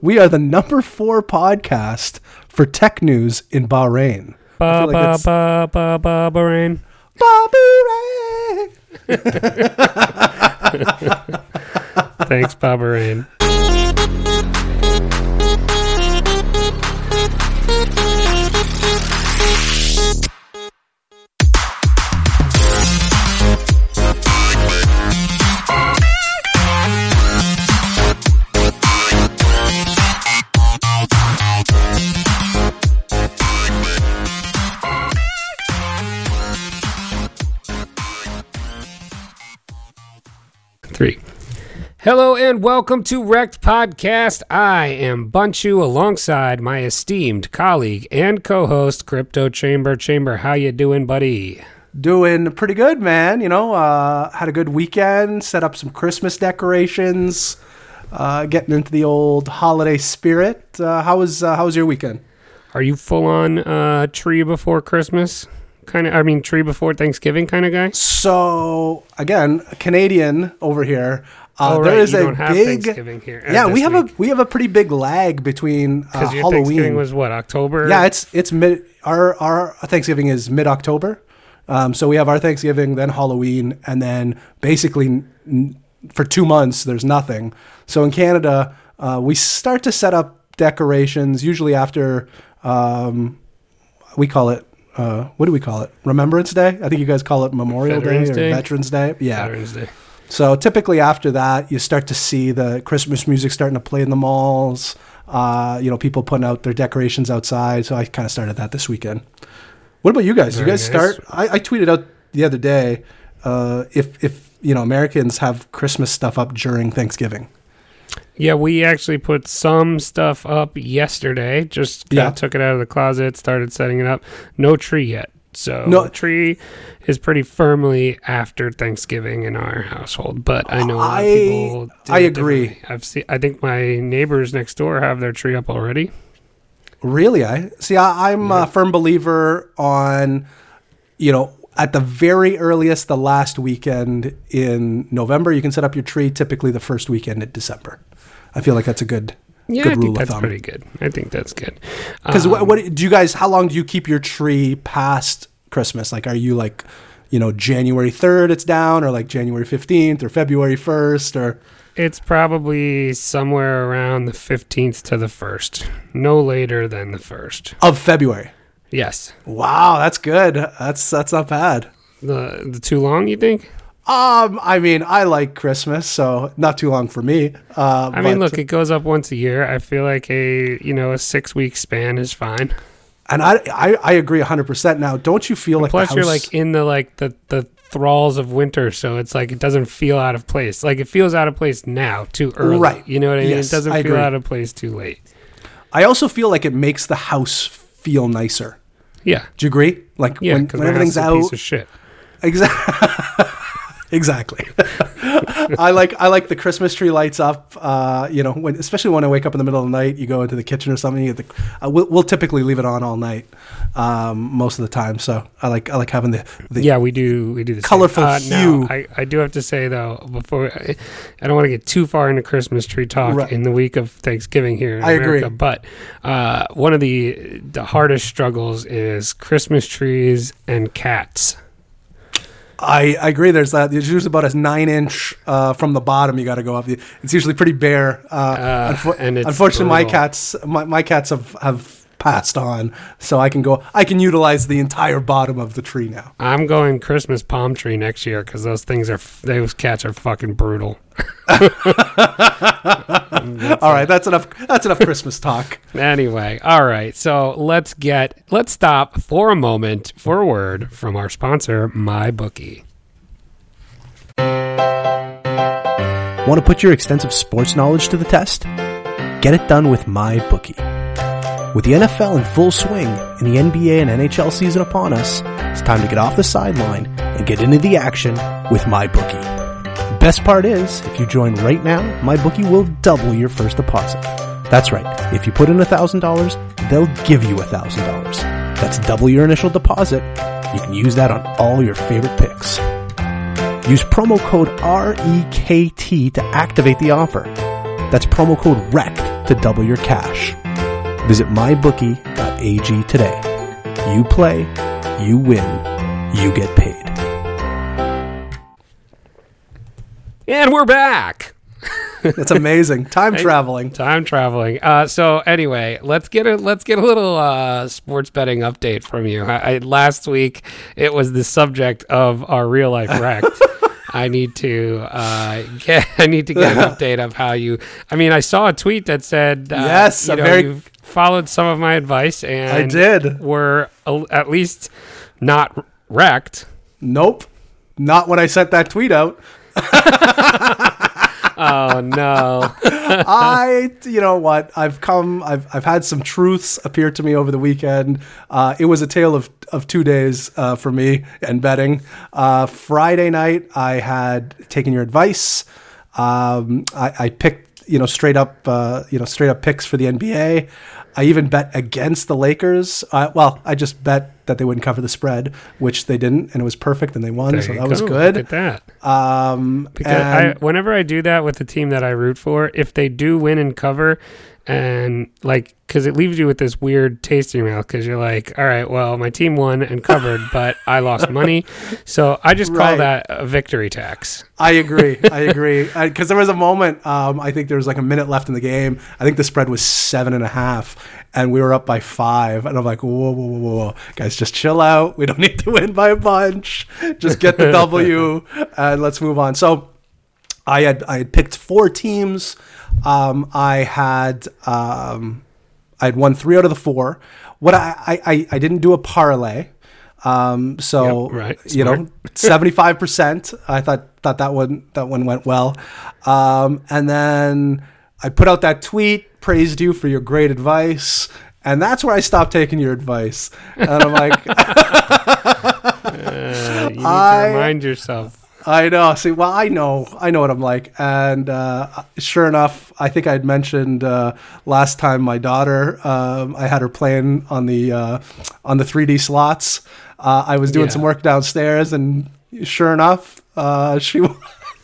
We are the number 4 podcast for tech news in Bahrain. Bahrain. Bahrain. Thanks, Bahrain. Hello and welcome to Wrecked Podcast. I am Bunchu alongside my esteemed colleague and co-host Crypto Chamber. Chamber, how you doing, buddy? Doing pretty good, man. You know, had a good weekend, set up some Christmas decorations, getting into the old holiday spirit. How was your weekend? Are you full on tree before Christmas? Tree before Thanksgiving kind of guy? So, again, Canadian over here. There is a big Thanksgiving here. Yeah, we have a pretty big lag between your Halloween. Thanksgiving was what, October? Yeah, it's mid. Our Thanksgiving is mid October, so we have our Thanksgiving, then Halloween, and then basically for 2 months there's nothing. So in Canada, we start to set up decorations usually after we call it. What do we call it? Remembrance Day? I think you guys call it Memorial Day or Veterans Day. Yeah. Veterans Day. So typically after that, you start to see the Christmas music starting to play in the malls, people putting out their decorations outside. So I kind of started that this weekend. What about you guys? Very you guys nice. Start? I tweeted out the other day if Americans have Christmas stuff up during Thanksgiving. Yeah, we actually put some stuff up yesterday. Just took it out of the closet, started setting it up. No tree yet. So the tree is pretty firmly after Thanksgiving in our household, but I know a lot of people. I agree. I think my neighbors next door have their tree up already. Really? I'm a firm believer on, at the very earliest, the last weekend in November, you can set up your tree. Typically, the first weekend in December. I feel like that's a good. Yeah, I think that's pretty good. I think that's good. Because what do you guys? How long do you keep your tree past Christmas? Like, are you January 3rd it's down, or like January 15th, or February 1st, or it's probably somewhere around the 15th to the 1st, no later than the 1st of February. Yes. Wow, that's good. That's not bad. The too long, you think? I like Christmas, so not too long for me. Look, it goes up once a year. I feel like a 6-week span is fine. And I agree 100%. Now, don't you feel like plus you're like in the thralls of winter, so it's like it doesn't feel out of place. Like it feels out of place now too early. Right. You know what I mean? Yes, it doesn't feel out of place too late. I also feel like it makes the house feel nicer. Yeah. Do you agree? Like when everything's out. Piece of shit. Exactly. Exactly. I like the Christmas tree lights up. Especially when I wake up in the middle of the night, you go into the kitchen or something. We'll typically leave it on all night, most of the time. So I like having the we do the colorful same. Hue. Now, I do have to say though, before I don't want to get too far into Christmas tree talk in the week of Thanksgiving here in America. Agree. But one of the hardest struggles is Christmas trees and cats. I agree. There's that. It's usually about a 9-inch from the bottom. You got to go up. It's usually pretty bare. Unfortunately, brutal. My cats have passed on, so I can utilize the entire bottom of the tree now. I'm going Christmas palm tree next year because those cats are fucking brutal. All right, that's enough Christmas talk. Anyway, all right, so let's stop for a moment for a word from our sponsor, MyBookie. Want to put your extensive sports knowledge to the test? Get it done with MyBookie. With the NFL in full swing and the NBA and NHL season upon us, it's time to get off the sideline and get into the action with MyBookie. The best part is, if you join right now, MyBookie will double your first deposit. That's right, if you put in $1,000, they'll give you $1,000. That's double your initial deposit. You can use that on all your favorite picks. Use promo code REKT to activate the offer. That's promo code REKT. to double your cash. Visit mybookie.ag today. You play, you win, you get paid. And we're back. That's amazing. Time traveling. So anyway, let's get a little sports betting update from you. I last week it was the subject of our real life wrecked. I need to get an update of how you. I mean, I saw a tweet that said yes, you followed some of my advice, and I did. Were at least not wrecked. Nope, not when I sent that tweet out. Oh no. I've had some truths appear to me over the weekend. It was a tale of 2 days for me and betting. Friday night I had taken your advice. I picked straight up picks for the NBA. I even bet against the Lakers. I just bet that they wouldn't cover the spread, which they didn't, and it was perfect, and they won, so that was good. Look at that. Whenever I do that with the team that I root for, if they do win and cover, and because it leaves you with this weird taste in your mouth, because you're like, all right, well, my team won and covered, but I lost money, so I just call that a victory tax. I agree, because there was a moment, I think there was a minute left in the game. I think the spread was 7.5, and we were up by 5, and I'm like, whoa, guys, just chill out. We don't need to win by a bunch. Just get the W, and let's move on. So I had picked 4 teams. I had won 3 out of the 4. What I didn't do a parlay. So yep, right. You know, 75%. I thought that one went well. And then I put out that tweet, praised you for your great advice, and that's where I stopped taking your advice. And I'm like, you need to remind yourself. I know. See, well, I know what I'm like. And sure enough, I think I had mentioned last time my daughter, I had her playing on the 3D slots. I was doing some work downstairs, and sure enough, she's like,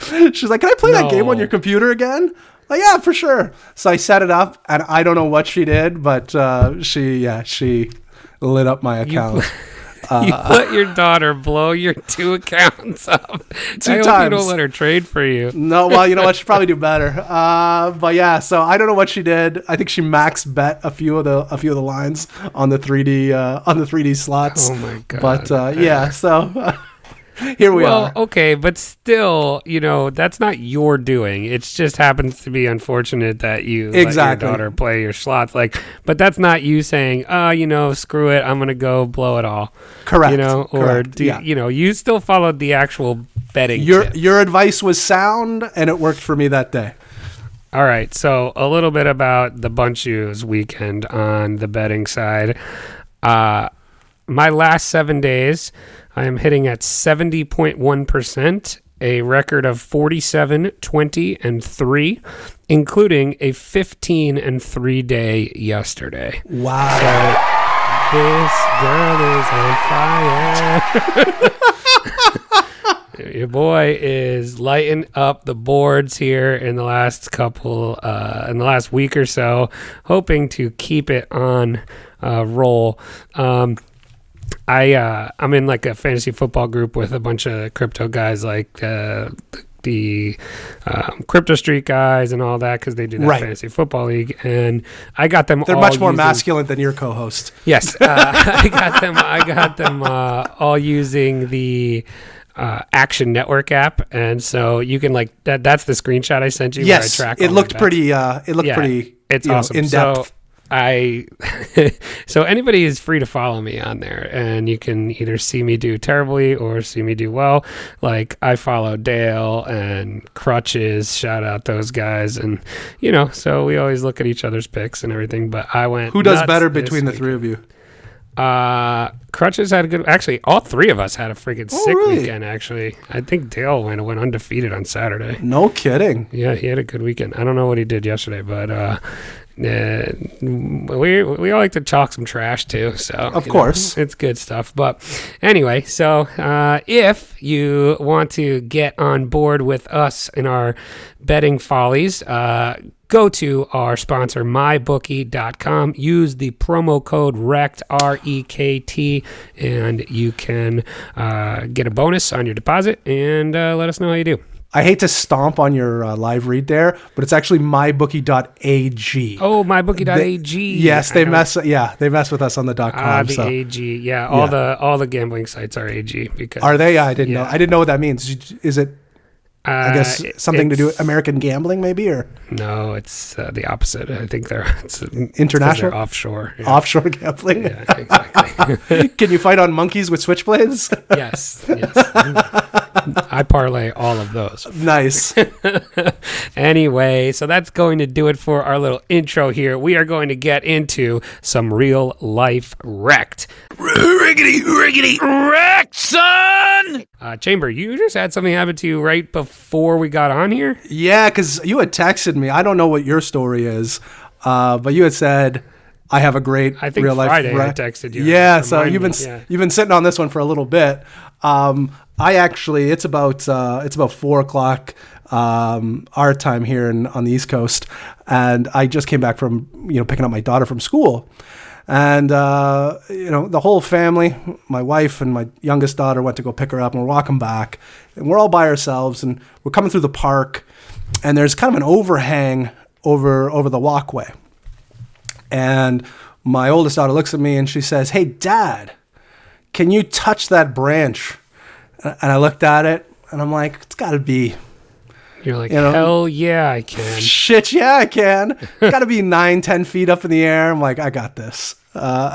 "Can I play that game on your computer again?" Like, yeah, for sure. So I set it up, and I don't know what she did, but she lit up my account. You let your daughter blow your 2 accounts up. 2 times. Hope you don't let her trade for you. No, well, you know what? She'd probably do better. But yeah, so I don't know what she did. I think she max bet a few of the lines on the 3D slots. Oh my god! But yeah, so. Here we are. Well, okay, but still, that's not your doing. It just happens to be unfortunate that you let your daughter play your slots. But that's not you saying, screw it, I'm going to go blow it all. Correct. You still followed the actual betting. Your advice was sound, and it worked for me that day. All right, so a little bit about the Bunchu's weekend on the betting side. My last 7 days, I am hitting at 70.1%, a record of 47, 20, and 3, including a 15 and 3 day yesterday. Wow. So this girl is on fire. Your boy is lighting up the boards here in the last in the last week or so, hoping to keep it on roll. I'm in a fantasy football group with a bunch of crypto guys the Crypto Street guys and all that, because they do that fantasy football league, and I got them. They're all much more masculine than your co-host. Yes, I got them all using the Action Network app, and so you can that. That's the screenshot I sent you. Yes, where I track it looked pretty. It looked pretty. It's awesome. In depth. So anybody is free to follow me on there, and you can either see me do terribly or see me do well. I follow Dale and Crutches, shout out those guys, and so we always look at each other's picks and everything. But I went. Who does better between the three of you? Crutches had a good. Actually, all three of us had a freaking sick weekend. Actually, I think Dale went undefeated on Saturday. No kidding. Yeah, he had a good weekend. I don't know what he did yesterday, but. We all like to chalk some trash too, so of course it's good stuff. But anyway, so if you want to get on board with us in our betting follies, go to our sponsor, MyBookie.com. Use the promo code REKT, R-E-K-T, and you can get a bonus on your deposit, and let us know how you do. I hate to stomp on your live read there, but it's actually mybookie.ag. Oh, mybookie.ag. Yes, they mess with us on the .com. AG. Yeah, all the gambling sites are AG because are they? I didn't know. I didn't know what that means. Is it? I guess something to do with American gambling, maybe, or no? It's the opposite. I think it's international, offshore, offshore gambling. Yeah, exactly. Can you fight on monkeys with switchblades? Yes. I parlay all of those. Nice. Anyway, so that's going to do it for our little intro here. We are going to get into some real life wrecked. Riggity, wrecked, son. Chamber, you just had something happen to you right before. Before we got on here? Yeah, because you had texted me. I don't know what your story is, but you had said, I have a great real life. I think Friday I texted you. Yeah, so you've been sitting on this one for a little bit. It's about 4:00 our time here on the East Coast, and I just came back from picking up my daughter from school. And, the whole family, my wife and my youngest daughter went to go pick her up, and we're walking back, and we're all by ourselves, and we're coming through the park, and there's kind of an overhang over the walkway. And my oldest daughter looks at me and she says, "Hey, Dad, can you touch that branch?" And I looked at it and I'm like, it's gotta be. You're like, hell yeah, I can. Shit, yeah, I can. Got to be 9-10 feet up in the air. I'm like, I got this. And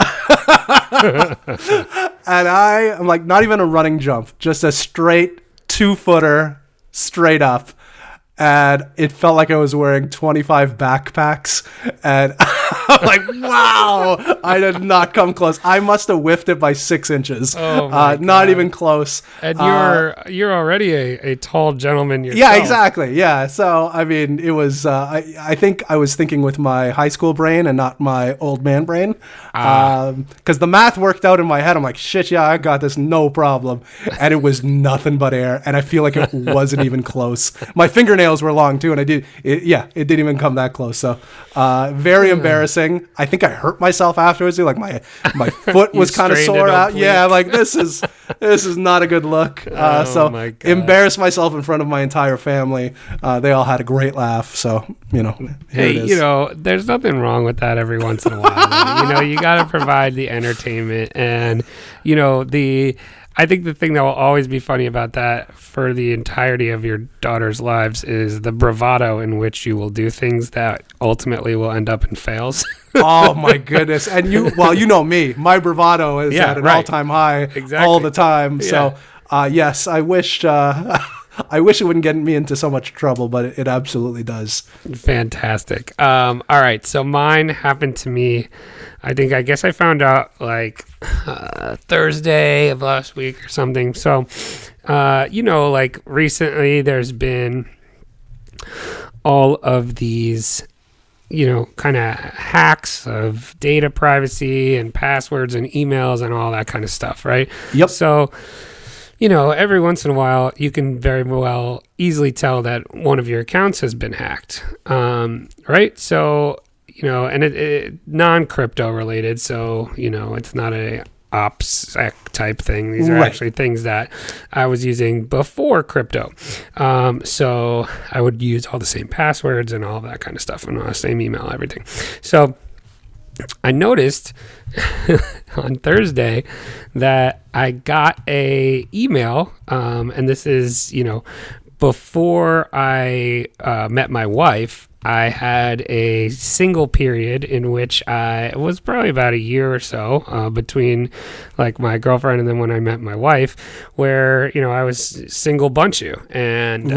I'm like, not even a running jump, just a straight 2-footer straight up. And it felt like I was wearing 25 backpacks. And I'm like, wow, I did not come close. I must have whiffed it by 6 inches. Oh my God. Not even close. And you're already a tall gentleman yourself. Yeah, exactly. Yeah. So, I mean, it was, I think I was thinking with my high school brain and not my old man brain. Because the math worked out in my head. I'm like, shit, yeah, I got this. No problem. And it was nothing but air. And I feel like it wasn't even close. My fingernail were long too, and it didn't even come that close. So very embarrassing. I think I hurt myself afterwards too. Like my foot was kind of sore out. Please. Yeah, like this is not a good look. So my God. Embarrassed myself in front of my entire family. They all had a great laugh. So hey, it is. There's nothing wrong with that every once in a while. You got to provide the entertainment, and I think the thing that will always be funny about that for the entirety of your daughter's lives is the bravado in which you will do things that ultimately will end up in fails. Oh my goodness. And me, my bravado is at an all-time high all the time. Yeah. So yes, I wish it wouldn't get me into so much trouble, but it absolutely does. Fantastic. All right. So mine happened to me. I guess I found out like Thursday of last week or something. So, like recently there's been all of these, kind of hacks of data privacy and passwords and emails and all that kind of stuff, right? Yep. So, every once in a while, you can very well easily tell that one of your accounts has been hacked, right? So, and it non-crypto related, so, it's not a OPSEC type thing. These are actually things that I was using before crypto. So I would use all the same passwords and all that kind of stuff and all the same email, everything. So I noticed on Thursday that I got a email, and this is, before I met my wife, I had a single period in which it was probably about a year or so between like my girlfriend and then when I met my wife, where, I was single Bunchu. And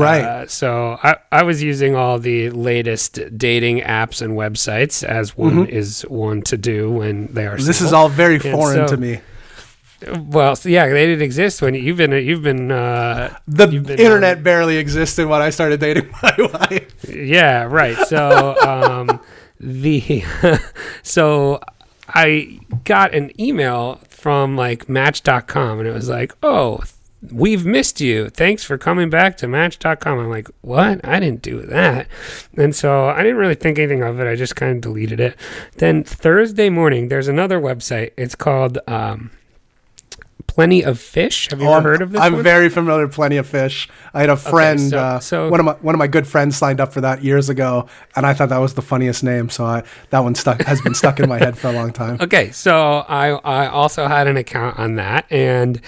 so I was using all the latest dating apps and websites as one is one to do when they are single. This is all very foreign to me. Well, they didn't exist when the internet barely existed when I started dating my wife. Yeah, right. So, so I got an email from like match.com, and it was like, "Oh, We've missed you. Thanks for coming back to match.com. I'm like, what? I didn't do that. And so I didn't really think anything of it. I just kind of deleted it. Then Thursday morning, there's another website. It's called Plenty of Fish. Have you ever heard of this? I'm very familiar with Plenty of Fish. I had a friend, one of my good friends signed up for that years ago, and I thought that was the funniest name. So that one has been stuck in my head for a long time. Okay, so I also had an account on that, and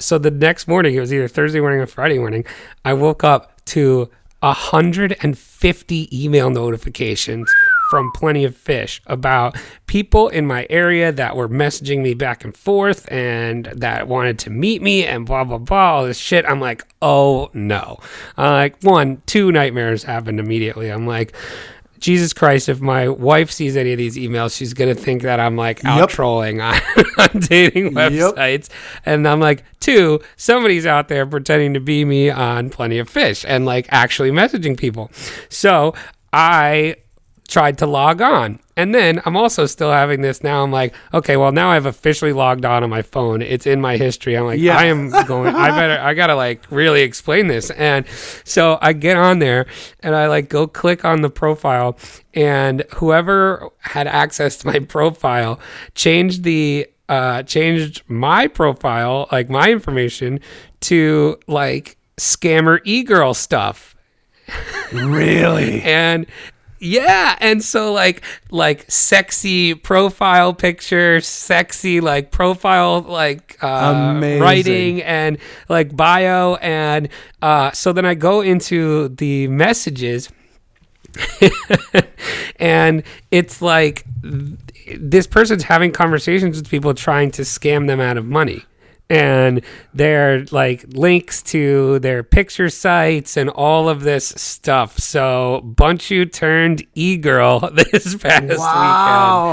so the next morning, it was either Thursday morning or Friday morning, I woke up to 150 email notifications from Plenty of Fish about people in my area that were messaging me back and forth and that wanted to meet me and blah, blah, blah, all this shit. I'm like, oh no. Two nightmares happened immediately. I'm like, Jesus Christ, if my wife sees any of these emails, she's going to think that I'm like out trolling on dating websites. Yep. And I'm like, two, somebody's out there pretending to be me on Plenty of Fish and like actually messaging people. So I tried to log on. And then I'm also still having this now. I'm like, okay, well, now I've officially logged on my phone. It's in my history. I'm like, yeah. I gotta like really explain this. And so I get on there and I like go click on the profile, and whoever had access to my profile changed my profile, like my information, to like scammer e-girl stuff. Really? And so like sexy profile picture, sexy like profile, like writing and like bio, and so then I go into the messages and it's like this person's having conversations with people trying to scam them out of money. And they're like links to their picture sites and all of this stuff. So Bunchu turned e-girl this past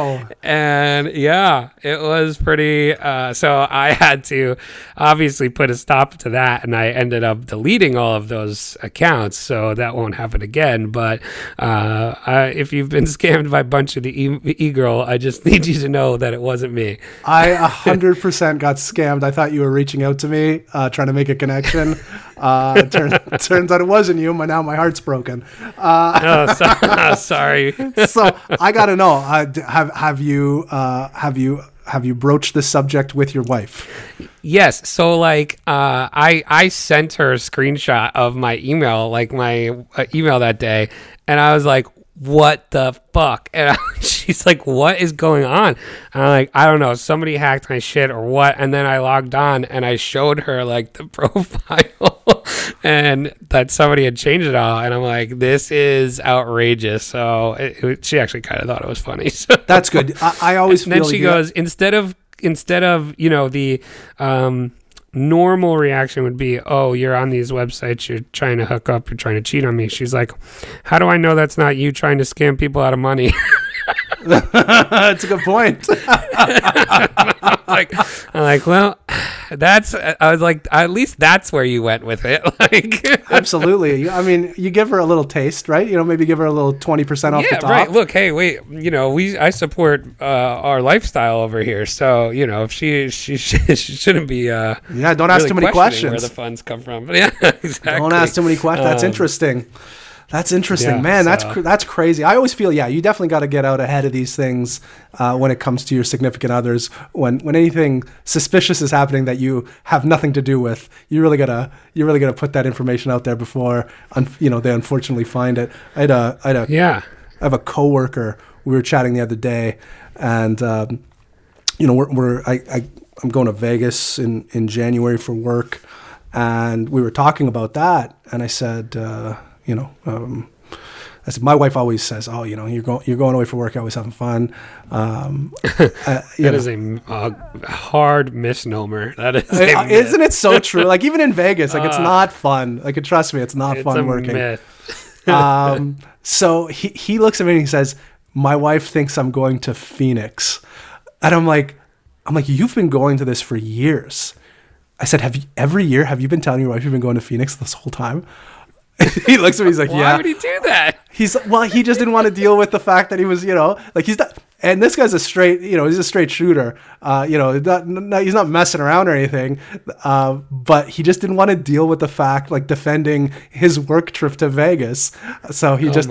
weekend. And yeah, it was pretty. So I had to obviously put a stop to that. And I ended up deleting all of those accounts. So that won't happen again. But if you've been scammed by Bunchu the e-girl, I just need you to know that it wasn't me. I 100% got scammed. I thought you were reaching out to me, trying to make a connection. Turns out it wasn't you. Now my heart's broken. Sorry. So I gotta know. Have you broached this subject with your wife? Yes. So like, I sent her a screenshot of my email, like my email that day, and I was like, what the fuck? And she's like, what is going on? And I'm like, I don't know, somebody hacked my shit or what. And then I logged on and I showed her like the profile and that somebody had changed it all. And I'm like, this is outrageous. So she actually kind of thought it was funny. So that's good. I always feel like then she goes, instead of, you know, the normal reaction would be, oh, you're on these websites, you're trying to hook up, you're trying to cheat on me. She's like, how do I know that's not you trying to scam people out of money? That's a good point. I'm like, well, at least that's where you went with it. Like, absolutely. I mean, you give her a little taste, right? You know, maybe give her a little 20% off the top. Right. Look, hey, wait, you know, I support our lifestyle over here. So, you know, if she shouldn't be. Don't ask really too many questions. Where the funds come from. But yeah, exactly. Don't ask too many questions. That's interesting. That's interesting, yeah, man. So. That's crazy. I always feel, you definitely got to get out ahead of these things when it comes to your significant others. When anything suspicious is happening that you have nothing to do with, you really gotta put that information out there before they unfortunately find it. I have a coworker. We were chatting the other day, and I'm going to Vegas in January for work, and we were talking about that, and I said. I said, my wife always says, "Oh, you know, you're going away for work. You're always having fun." That is a hard misnomer. That is, isn't it so true? Like even in Vegas, like it's not fun. Like trust me, it's not fun working. Myth. So he looks at me and he says, "My wife thinks I'm going to Phoenix," and I'm like, "You've been going to this for years." I said, "Have you been telling your wife you've been going to Phoenix this whole time?" He looks at me, he's like, why would he do that? He just didn't want to deal with the fact that he was, you know, like he's not, And this guy's a straight, you know, he's a straight shooter. He's not messing around or anything. But he just didn't want to deal with the fact, like defending his work trip to Vegas. So he tells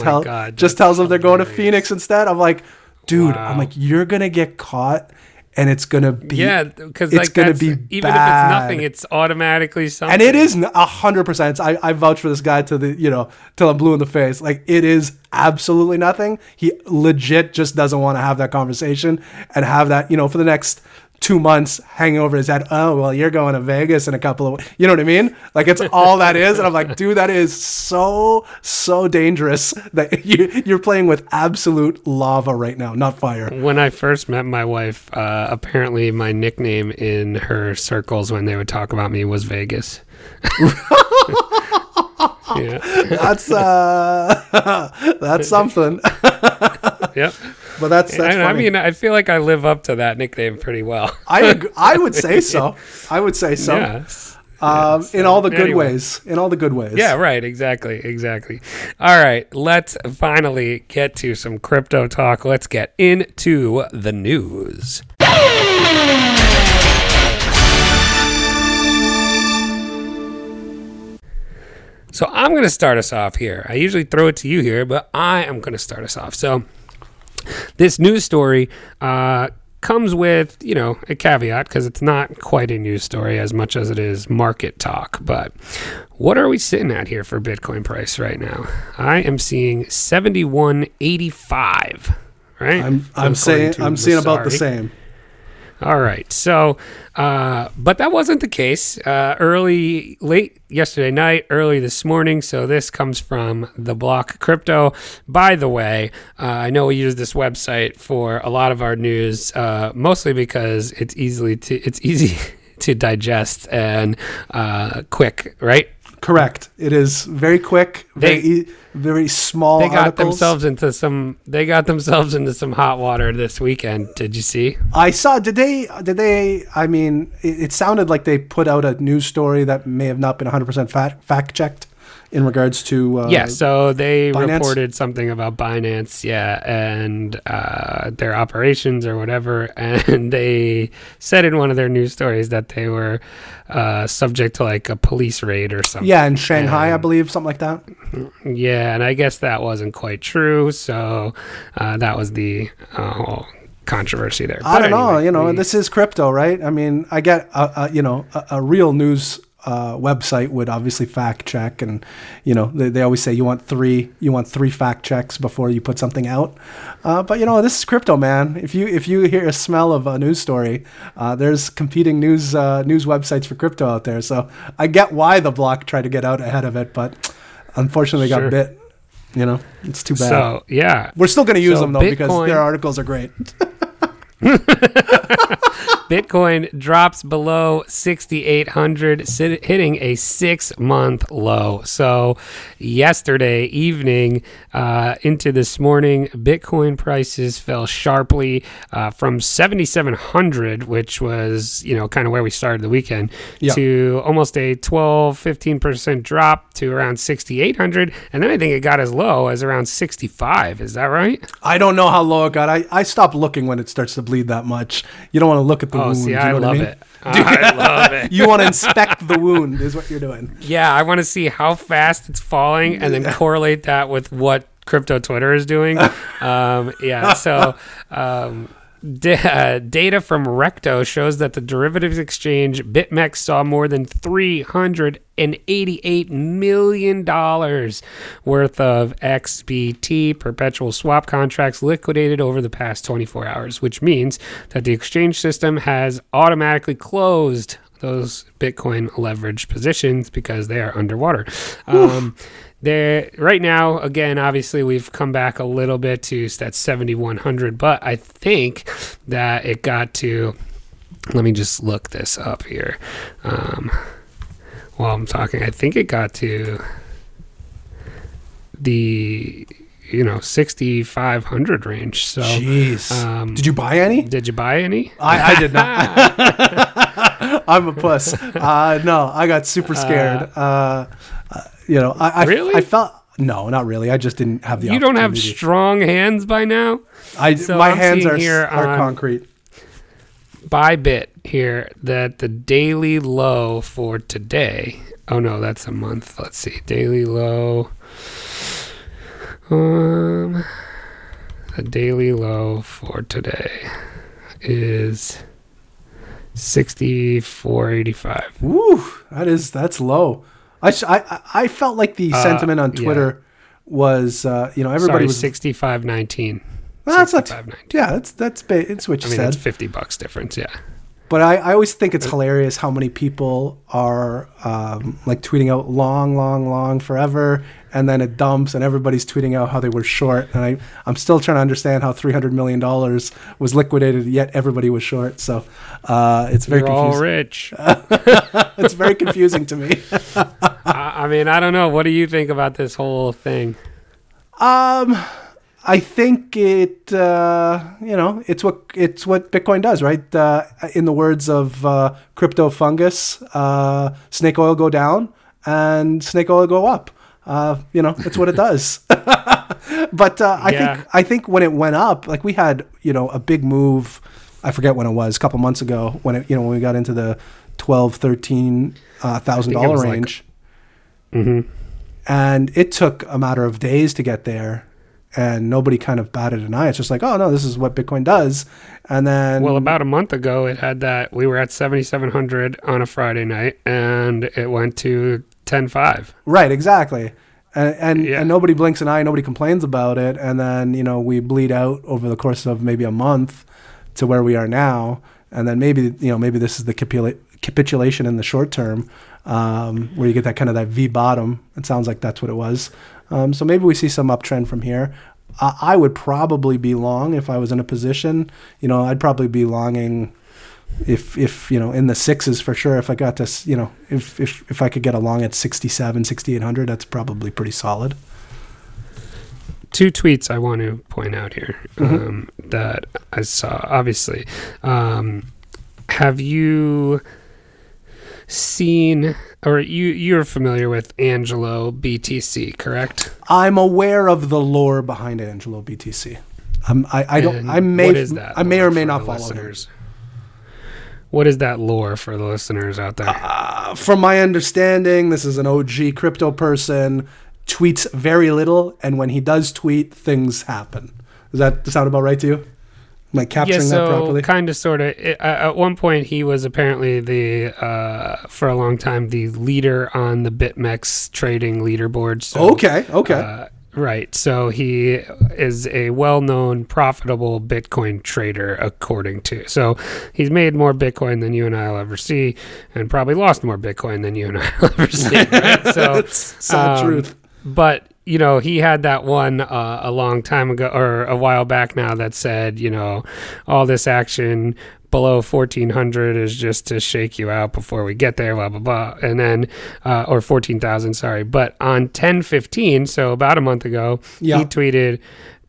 them they're going to Phoenix instead. I'm like, dude, wow. I'm like, you're going to get caught. And it's going to be, yeah, because like that's, even if it's nothing, it's automatically something. And it is 100%. I vouch for this guy till I'm blue in the face. Like it is absolutely nothing. He legit just doesn't want to have that conversation and have that, you know, for the next 2 months hanging over his head. Oh, well, you're going to Vegas in a couple of, you know what I mean? Like it's all that is. And I'm like, dude, that is so, so dangerous that you're playing with absolute lava right now, not fire. When I first met my wife, apparently my nickname in her circles when they would talk about me was Vegas. Yeah. That's something. Yep. But that's funny. I mean, I feel like I live up to that nickname pretty well. I would say so. Yes. In all the good ways. In all the good ways. Yeah, right. Exactly. All right. Let's finally get to some crypto talk. Let's get into the news. So I'm going to start us off here. I usually throw it to you here, but I am going to start us off. So this news story comes with, you know, a caveat because it's not quite a news story as much as it is market talk. But what are we sitting at here for Bitcoin price right now? I am seeing 71.85. Right? I'm seeing about the same. All right. So, but that wasn't the case. Late yesterday night, early this morning. So this comes from The Block Crypto. By the way, I know we use this website for a lot of our news, mostly because it's easy to digest and quick, right? Correct. It is very quick, very small. They got themselves into some hot water this weekend. Did you see? I saw. Did they? I mean, it sounded like they put out a news story that may have not been 100% fact checked in regards to. So they reported something about Binance, and their operations or whatever, and they said in one of their news stories that they were. Subject to like a police raid or something. Yeah, in Shanghai, I believe, something like that. Yeah, and I guess that wasn't quite true. So that was the whole controversy there. I don't know. You know, this is crypto, right? I mean, I get a real news website would obviously fact check, and you know they always say you want three fact checks before you put something out. But you know this is crypto, man. If you hear a smell of a news story, there's competing news websites for crypto out there. So I get why The Block tried to get out ahead of it, but unfortunately got bit. You know, it's too bad. So yeah, we're still going to use them though because their articles are great. Bitcoin drops below 6,800, hitting a 6-month low. So yesterday evening into this morning, Bitcoin prices fell sharply from 7,700, which was, you know, kind of where we started the weekend, to almost a 15% drop to around 6,800. And then I think it got as low as around 65. Is that right? I don't know how low it got. I stopped looking when it starts to bleed that much. You don't want to look at the wound. See, I love it. I love it. You want to inspect the wound is what you're doing. Yeah, I want to see how fast it's falling and then correlate that with what crypto Twitter is doing. Data from Recto shows that the derivatives exchange BitMEX saw more than $388 million worth of XBT perpetual swap contracts liquidated over the past 24 hours, which means that the exchange system has automatically closed those Bitcoin leveraged positions because they are underwater. There right now, again, obviously we've come back a little bit to that 7,100, but I think that it got to, let me just look this up here while I'm talking. I think it got to the 6,500 range. So, jeez. Did you buy any? I did not. I'm a puss. No, I got super scared. I felt No, not really. I just didn't have the opportunity. You don't have strong hands by now? My hands are concrete. Bybit here that the daily low for today. Oh, no, that's a month. Let's see. Daily low. The daily low for today is 64.85. Woo, that's low. I felt like the sentiment on Twitter was everybody was 65.19. Well, that's not 65.19. Yeah, that's what you said. That's $50 difference. Yeah, but I always think it's hilarious how many people are like tweeting out long forever, and then it dumps, and everybody's tweeting out how they were short. And I'm still trying to understand how $300 million was liquidated, yet everybody was short. So it's very confusing. You're all rich. It's very confusing to me. I mean, I don't know. What do you think about this whole thing? I think it, it's what Bitcoin does, right? In the words of Crypto Fungus, snake oil go down and snake oil go up. It's what it does. But I think when it went up, like we had, a big move. I forget when it was, a couple months ago, when it, when we got into the $12,000-$13,000 range. Mm-hmm. And it took a matter of days to get there, and nobody kind of batted an eye. It's just like, oh no, this is what Bitcoin does. And then, well, about a month ago, it had that. We were at 7,700 on a Friday night, and it went to 10,500. Right, exactly. And nobody blinks an eye, nobody complains about it. And then we bleed out over the course of maybe a month to where we are now. And then maybe this is the capitulation in the short term, where you get that kind of that V bottom. It sounds like that's what it was. So maybe we see some uptrend from here. I would probably be long if I was in a position. I'd probably be longing if in the sixes for sure. If I got this, if I could get along at 67, 6,800, that's probably pretty solid. Two tweets I want to point out here that I saw. Obviously, have you seen, or you're familiar with Angelo BTC, correct? I'm aware of the lore behind Angelo BTC. I may or may not follow him. What is that lore for the listeners out there? From my understanding, this is an OG crypto person, tweets very little, and when he does tweet, things happen. Does that sound about right to you? Like capturing that properly? Kind of, sort of. At one point, he was apparently for a long time, the leader on the BitMEX trading leaderboard. So, okay. Right. So he is a well-known, profitable Bitcoin trader, according to. So he's made more Bitcoin than you and I will ever see, and probably lost more Bitcoin than you and I will ever see. Right? So that's truth. But he had that one a long time ago, or a while back now, that said, all this action below 1,400 is just to shake you out before we get there, blah, blah, blah. And then, or 14,000, sorry. But on 10/15, so about a month ago, he tweeted,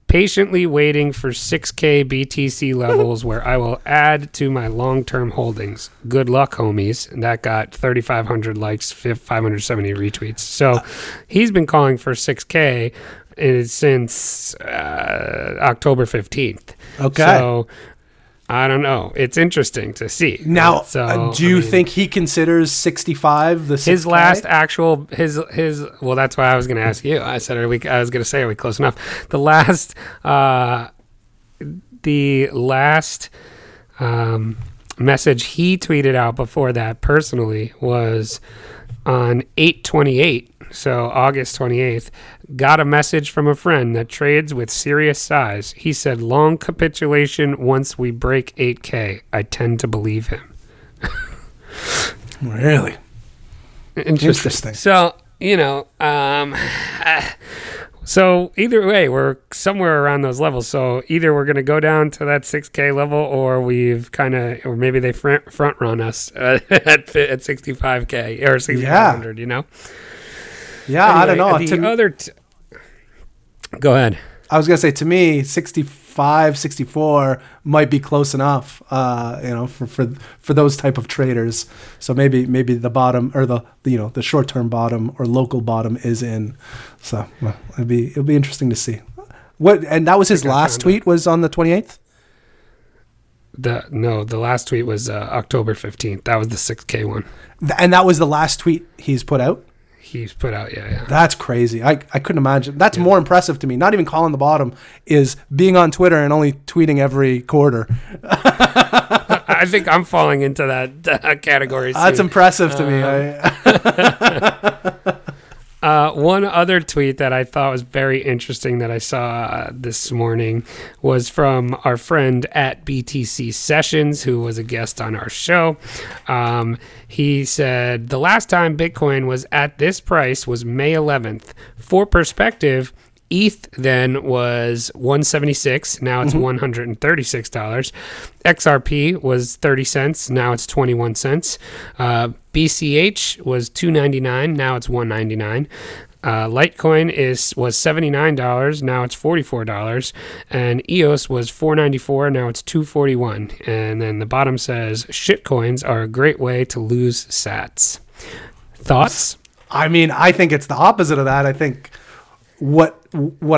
"Patiently waiting for 6K BTC levels where I will add to my long-term holdings. Good luck, homies." And that got 3,500 likes, 570 retweets. So he's been calling for 6K since October 15th. Okay. So I don't know. It's interesting to see. Now, do you think he considers 65 the 6K? His last actual well, that's why I was going to ask you. I said, are we close enough? The last message he tweeted out before that personally was on 8/28. So August 28th, got a message from a friend that trades with serious size. He said, "Long capitulation once we break 8K. I tend to believe him." Really? Interesting. So, so either way, we're somewhere around those levels. So either we're going to go down to that 6K level, or maybe they front run us at 65K or 6,500, Yeah, anyway, I don't know. Go ahead. I was going to say, to me, 65, 64 might be close enough, for those type of traders. So maybe the bottom, or the short-term bottom or local bottom is in. So it'll be interesting to see. And that was his last tweet was on the 28th? The last tweet was October 15th. That was the 6K one. And that was the last tweet he's put out? He's put out, yeah. That's crazy. I couldn't imagine. That's more impressive to me. Not even calling the bottom is being on Twitter and only tweeting every quarter. I think I'm falling into that category. That's impressive to me. One other tweet that I thought was very interesting that I saw this morning was from our friend at BTC Sessions, who was a guest on our show. He said, the last time Bitcoin was at this price was May 11th. For perspective, ETH then was $176. Now it's $136. XRP was 30 cents. Now it's 21 cents. BCH was $2.99. Now it's $1.99. Litecoin was $79. Now it's $44. And EOS was $4.94. Now it's $2.41. And then the bottom says, shitcoins are a great way to lose sats. Thoughts? I mean, I think it's the opposite of that. I think what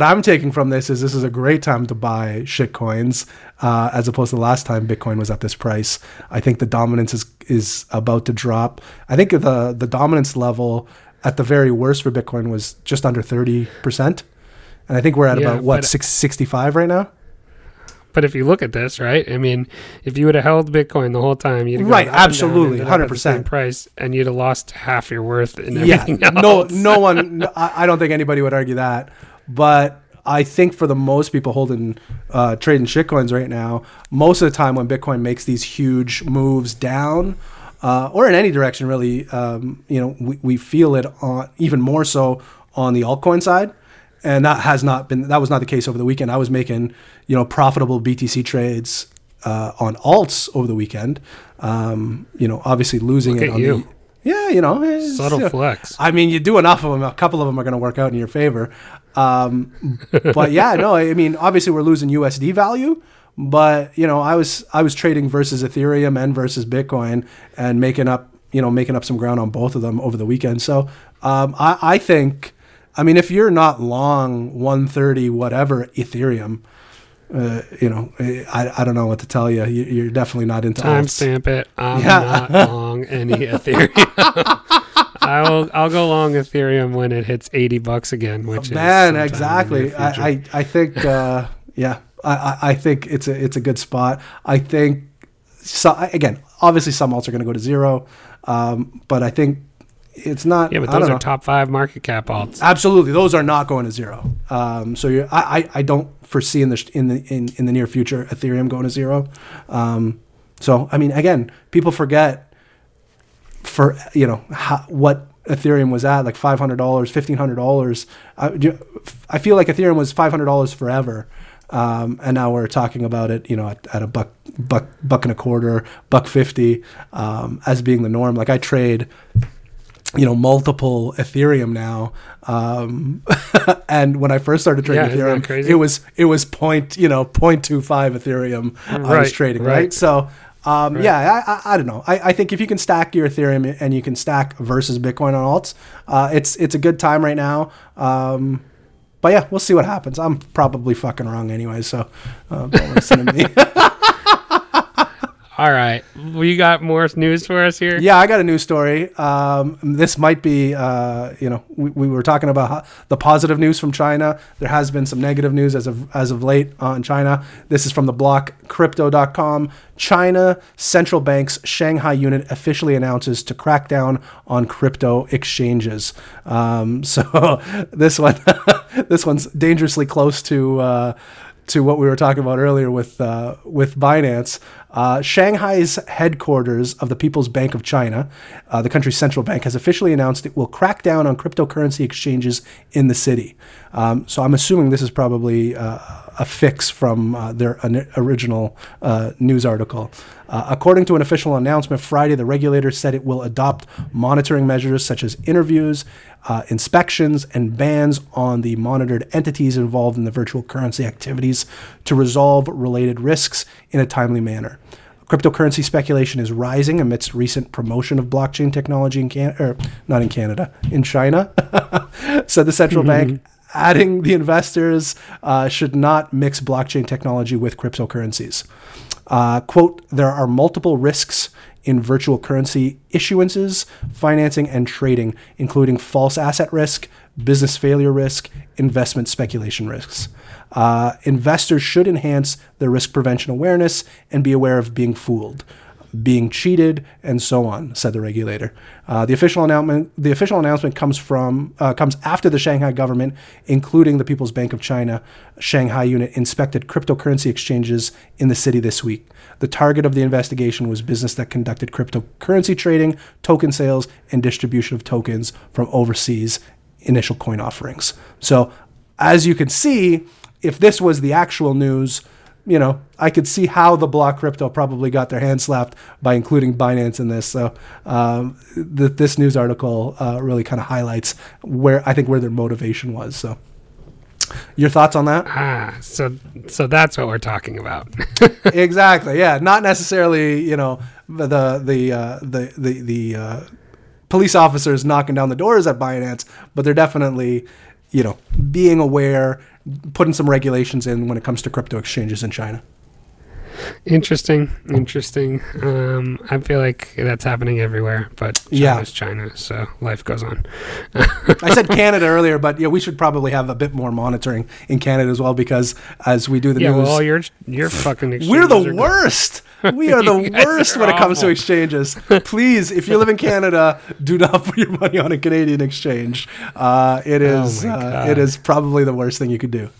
I'm taking from this is a great time to buy shitcoins as opposed to the last time Bitcoin was at this price. I think the dominance is about to drop. I think the dominance level at the very worst for Bitcoin was just under 30%. And I think we're at about 665 right now. But if you look at this, right? I mean, if you would have held Bitcoin the whole time, you'd have right, absolutely, 100% price, and you'd have lost half your worth and everything else. No one. I don't think anybody would argue that. But I think for the most people holding trading shitcoins right now, most of the time when Bitcoin makes these huge moves down, or in any direction really, we feel it on even more so on the altcoin side. And that was not the case over the weekend. I was making, profitable BTC trades on alts over the weekend. Obviously losing Look it at on you. The yeah, you know, subtle flex. I mean, you do enough of them, a couple of them are going to work out in your favor. But I mean, obviously we're losing USD value, but I was trading versus Ethereum and versus Bitcoin and making up some ground on both of them over the weekend. So I think. I mean, if you're not long 130 whatever Ethereum, I don't know what to tell you. You're definitely not into timestamp it. I'm not long any Ethereum. I'll go long Ethereum when it hits $80 again, which is exactly. I think I think it's a good spot. I think so. Again, obviously some alts are going to go to zero, but I think. It's not. Yeah, but those are top 5 market cap alts. Absolutely, those are not going to zero. So I don't foresee in the near future Ethereum going to zero. So I mean, again, people forget what Ethereum was at, like $500, $1,500. I feel like Ethereum was $500 forever, and now we're talking about it, at a buck and a quarter, $1.50 as being the norm. Like I trade. Multiple Ethereum now. And when I first started trading Ethereum, it was 0.25 Ethereum I was trading, right? So, I don't know. I think if you can stack your Ethereum and you can stack versus Bitcoin on alts, it's a good time right now. But yeah, we'll see what happens. I'm probably fucking wrong anyway, so don't listen to me. All right. Well, you got more news for us here? Yeah, I got a news story. This might be, we were talking about the positive news from China. There has been some negative news as of late on China. This is from The Block, Crypto.com. China Central Bank's Shanghai unit officially announces to crack down on crypto exchanges. So this one's dangerously close to what we were talking about earlier with Binance. Shanghai's headquarters of the People's Bank of China, the country's central bank, has officially announced it will crack down on cryptocurrency exchanges in the city. So I'm assuming this is probably a fix from their original news article. According to an official announcement Friday, the regulator said it will adopt monitoring measures such as interviews, inspections, and bans on the monitored entities involved in the virtual currency activities to resolve related risks in a timely manner. Cryptocurrency speculation is rising amidst recent promotion of blockchain technology in China, said the central bank, adding the investors should not mix blockchain technology with cryptocurrencies. Quote, there are multiple risks in virtual currency issuances, financing, and trading, including false asset risk, business failure risk, investment speculation risks. Investors should enhance their risk prevention awareness and be aware of being fooled, being cheated, and so on, said the regulator. The official announcement comes after the Shanghai government, including the People's Bank of China Shanghai unit, inspected cryptocurrency exchanges in the city this week. The target of the investigation was business that conducted cryptocurrency trading, token sales, and distribution of tokens from overseas initial coin offerings. So, as you can see, if this was the actual news, you know, I could see how The Block Crypto probably got their hand slapped by including Binance in this. So this news article really kind of highlights where their motivation was. So your thoughts on that? So that's what we're talking about. Exactly. Yeah. Not necessarily, you know, the police officers knocking down the doors at Binance, but they're definitely, you know, being aware, putting some regulations in when it comes to crypto exchanges in China. Interesting. I feel like that's happening everywhere, but China's China, so life goes on. I said Canada earlier, but yeah, we should probably have a bit more monitoring in Canada as well, because as we do the news... Yeah, well, you're fucking exchanges. We're the worst! We are the worst when it comes to exchanges. Please, if you live in Canada, do not put your money on a Canadian exchange. It is probably the worst thing you could do.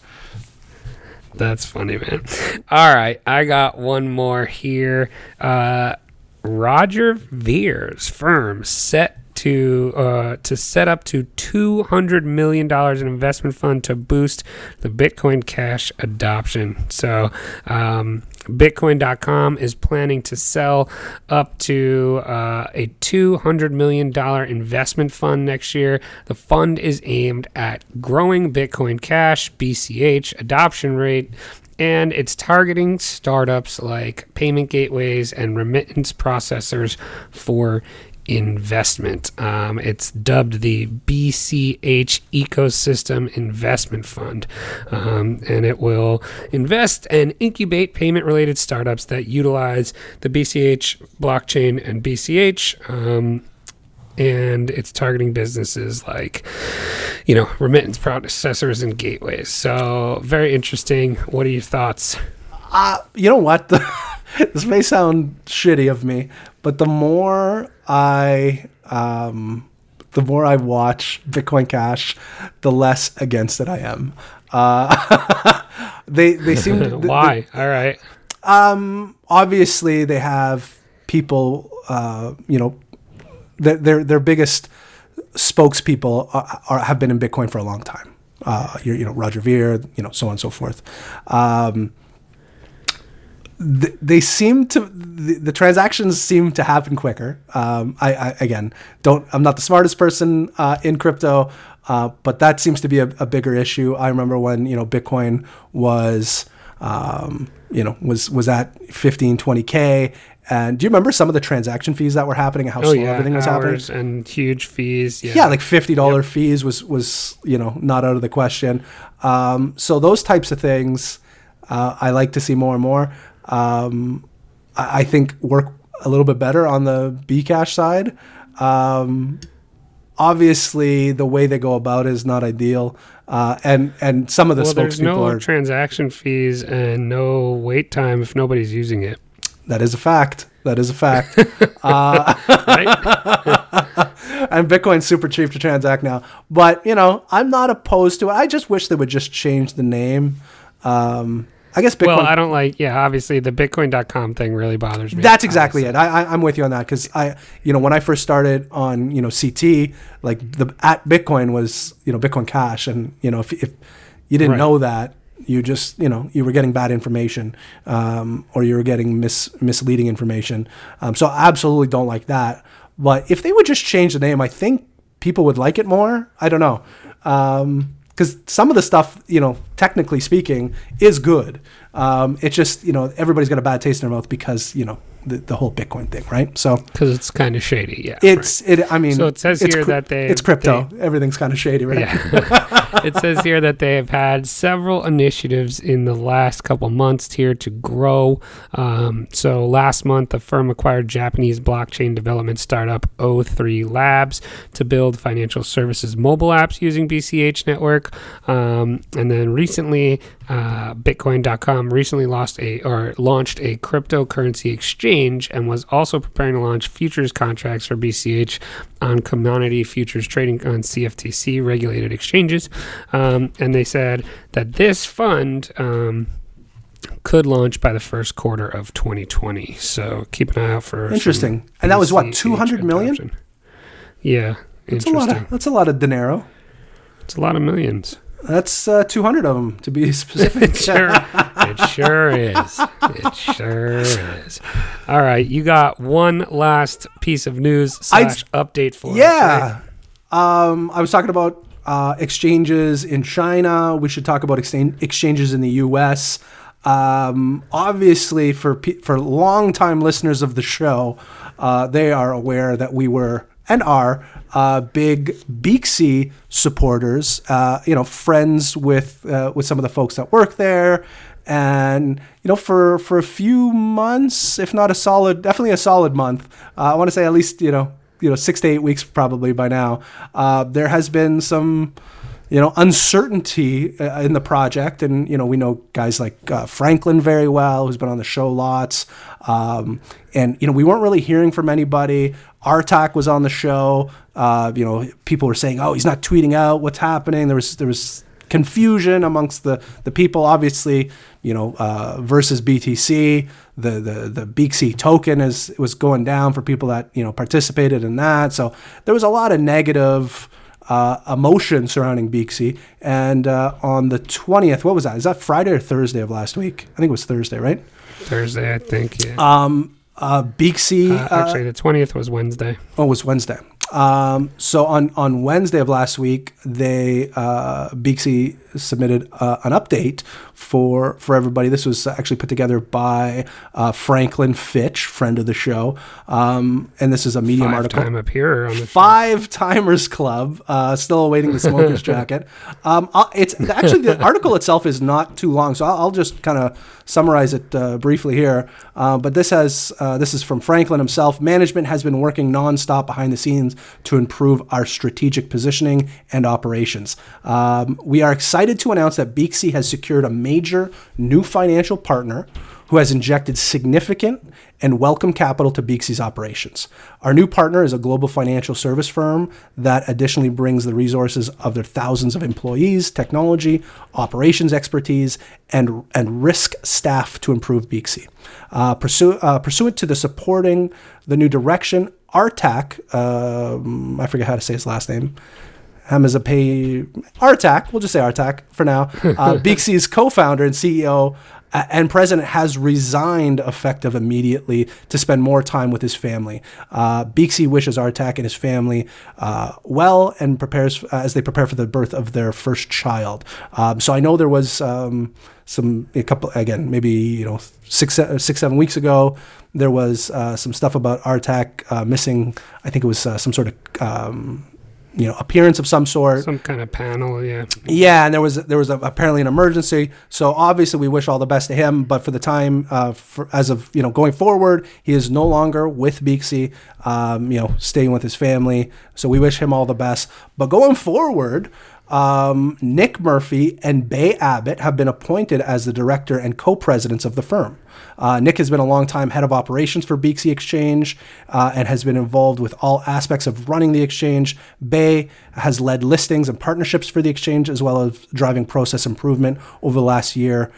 That's funny, man. All right, I got one more here. Roger Veer's firm set to set up to $200 million in investment fund to boost the Bitcoin Cash adoption. So Bitcoin.com is planning to sell up to a $200 million investment fund next year. The fund is aimed at growing Bitcoin Cash, BCH, adoption rate, and it's targeting startups like payment gateways and remittance processors for investment. It's dubbed the BCH Ecosystem Investment Fund, and it will invest and incubate payment-related startups that utilize the BCH blockchain and BCH, and it's targeting businesses like, you know, remittance processors and gateways. So very interesting. What are your thoughts? You know what? This may sound shitty of me, but the more I watch Bitcoin Cash, the less against it I am. They seem to... Why? All right. Obviously, they have people. You know, their biggest spokespeople have been in Bitcoin for a long time. Roger Ver, you know, so on and so forth. The transactions seem to happen quicker. I'm not the smartest person in crypto, but that seems to be a bigger issue. I remember when, you know, Bitcoin was at 15, 20K. And do you remember some of the transaction fees that were happening and how slow everything was happening? And huge fees. Yeah, like $50 fees was, you know, not out of the question. So those types of things, I like to see more and more. I think work a little bit better on the Bcash side. Obviously, the way they go about it is not ideal, and some of the spokespeople there's no transaction fees and no wait time if nobody's using it. That is a fact. Right? And Bitcoin's super cheap to transact now. But, you know, I'm not opposed to it. I just wish they would just change the name. I guess Bitcoin. Well, I don't like, yeah, obviously the Bitcoin.com thing really bothers me. That's exactly it. I'm with you on that because when I first started on, CT, like the at Bitcoin was, Bitcoin Cash. And, if you didn't know that, you just, you were getting bad information or you were getting misleading information. So I absolutely don't like that. But if they would just change the name, I think people would like it more. I don't know. Because some of the stuff, technically speaking, is good. It's just, everybody's got a bad taste in their mouth because, the whole Bitcoin thing, right? So because it's kind of shady, yeah. So it says here that it's crypto. Everything's kind of shady, right? Yeah. It says here that they have had several initiatives in the last couple months here to grow. So last month, the firm acquired Japanese blockchain development startup O3 Labs to build financial services mobile apps using BCH network. And then recently, Bitcoin.com recently launched a cryptocurrency exchange and was also preparing to launch futures contracts for BCH on commodity futures trading on CFTC regulated exchanges. And they said that this fund could launch by the first quarter of 2020. So keep an eye out for. Interesting. And that was what, 200 million? Adoption. Yeah. That's interesting. That's a lot of dinero. It's a lot of millions. That's 200 of them, to be specific. It sure is. All right, you got one last piece of news / update for us. Yeah. Right? I was talking about exchanges in China. We should talk about exchanges in the U.S. Obviously, for longtime listeners of the show, they are aware that we were and are big Beaxy supporters, friends with some of the folks that work there. And, for a few months, if not definitely a solid month, I want to say at least, 6 to 8 weeks probably by now, there has been some, uncertainty in the project. And, we know guys like Franklin very well, who's been on the show lots. And, we weren't really hearing from anybody. Artak was on the show. People were saying, oh, he's not tweeting out what's happening. There was confusion amongst the people, obviously, versus BTC, the Beaxy token was going down for people that, participated in that. So there was a lot of negative emotion surrounding Beaxy. And on the 20th, what was that? Is that Friday or Thursday of last week? I think it was Thursday, right? Thursday, I think, yeah. Beaxy. Actually, the 20th was Wednesday. Oh, it was Wednesday. So on Wednesday of last week, they Beaxy submitted an update for everybody. This was actually put together by Franklin Fitch, friend of the show. And this is a Medium article. Five-time appearer on the Five-Timers Club. Still awaiting the smoker's jacket. It's actually, the article itself is not too long, so I'll just kind of summarize it briefly here. But this is from Franklin himself. Management has been working nonstop behind the scenes to improve our strategic positioning and operations. We are excited to announce that Beaxy has secured a major new financial partner who has injected significant and welcome capital to Beaxy's operations. Our new partner is a global financial service firm that additionally brings the resources of their thousands of employees, technology, operations expertise, and risk staff to improve Beaxy. Pursuant to the supporting the new direction, Artak, I forget how to say his last name, Artak, we'll just say Artak for now, Beaxy's co-founder and CEO and president has resigned effective immediately to spend more time with his family. Beaxy wishes Artak and his family well and prepares as they prepare for the birth of their first child. So I know there was maybe 6-7 weeks ago, there was some stuff about Artak missing. I think it was some sort of appearance of some sort. Some kind of panel, yeah. Yeah, and there was apparently an emergency. So obviously we wish all the best to him, but for the time, going forward, he is no longer with Beaxy, staying with his family. So we wish him all the best. But going forward, Nick Murphy and Bay Abbott have been appointed as the director and co-presidents of the firm. Nick has been a long-time head of operations for Beaxy Exchange and has been involved with all aspects of running the exchange. Bay has led listings and partnerships for the exchange, as well as driving process improvement over the last year,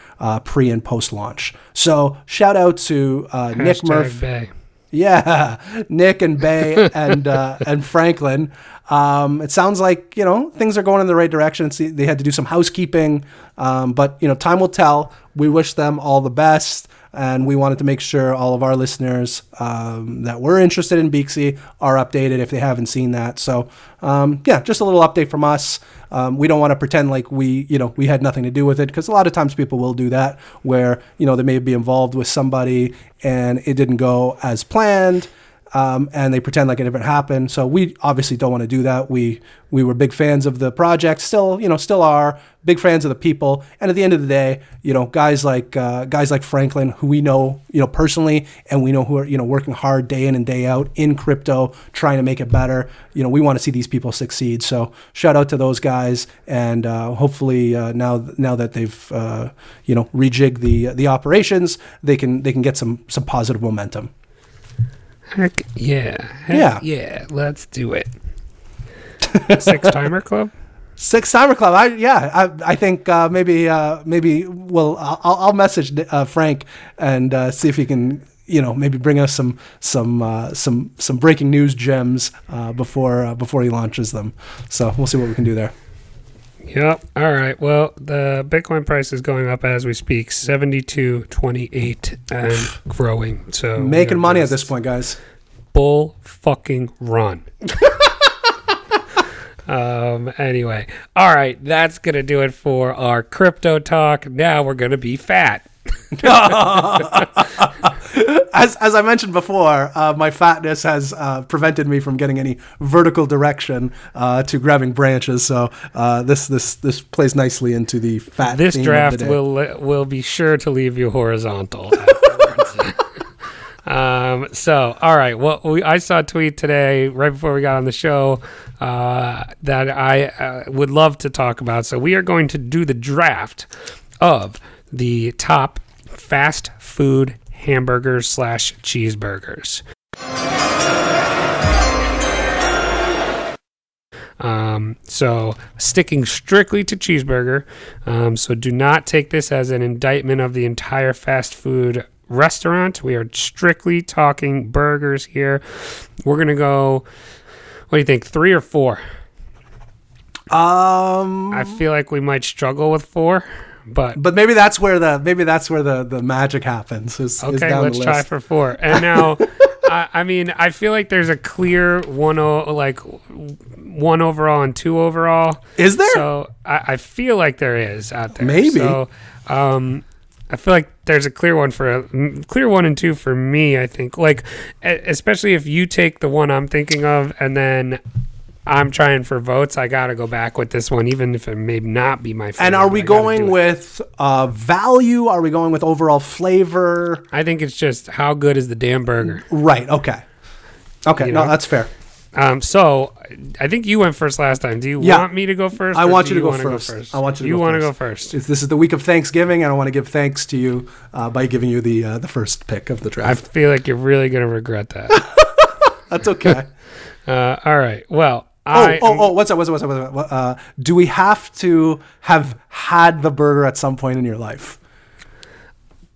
pre and post-launch. So shout out to Nick Murphy. Bay. Yeah, Nick and Bay and Franklin. It sounds like, you know, things are going in the right direction. They had to do some housekeeping, but, you know, time will tell. We wish them all the best. And we wanted to make sure all of our listeners that were interested in Beaxy are updated if they haven't seen that. So, yeah, just a little update from us. We don't want to pretend like we had nothing to do with it, because a lot of times people will do that, where, you know, they may be involved with somebody and it didn't go as planned. And they pretend like it never happened. So we obviously don't want to do that. We were big fans of the project, still are big fans of the people. And at the end of the day, you know, guys like Franklin, who we know, you know, personally, and we know who are, you know, working hard day in and day out in crypto, trying to make it better. You know, we want to see these people succeed. So shout out to those guys, and hopefully now that they've you know, rejigged the operations, they can get some positive momentum. Heck yeah. Yeah, let's do it. Six-timer club. I think maybe we'll I'll message Frank and see if he can, you know, maybe bring us some breaking news gems before he launches them. So we'll see what we can do there. Yep. All right. Well, the Bitcoin price is going up as we speak, 72.28, and growing. So making money at this point, guys. Bull fucking run. Anyway. All right. That's gonna do it for our crypto talk. Now we're gonna be fat. As I mentioned before, my fatness has prevented me from getting any vertical direction to grabbing branches. So this plays nicely into the fat. This draft will be sure to leave you horizontal. So, all right. Well, I saw a tweet today right before we got on the show that I would love to talk about. So we are going to do the draft of the top fast food hamburgers / cheeseburgers. So sticking strictly to cheeseburger. So do not take this as an indictment of the entire fast food restaurant. We are strictly talking burgers here. We're going to go, what do you think, 3 or 4? I feel like we might struggle with 4. But maybe that's where the magic happens. Okay, let's try for 4. And now, I mean, I feel like there's a clear one overall and 2 overall. Is there? So I feel like there is out there. Maybe. So I feel like there's a clear one for clear 1 and 2 for me. I think, like, especially if you take the one I'm thinking of, and then I'm trying for votes. I got to go back with this one, even if it may not be my favorite. And are we going with value? Are we going with overall flavor? I think it's just how good is the damn burger. Right. Okay. You know? That's fair. So I think you went first last time. Do you want me to go first? I want you to go first. I want you to go first. You want to go first. This is the week of Thanksgiving, and I want to give thanks to you by giving you the first pick of the draft. I feel like you're really going to regret that. That's okay. All right. Well. What's up? Do we have to have had the burger at some point in your life?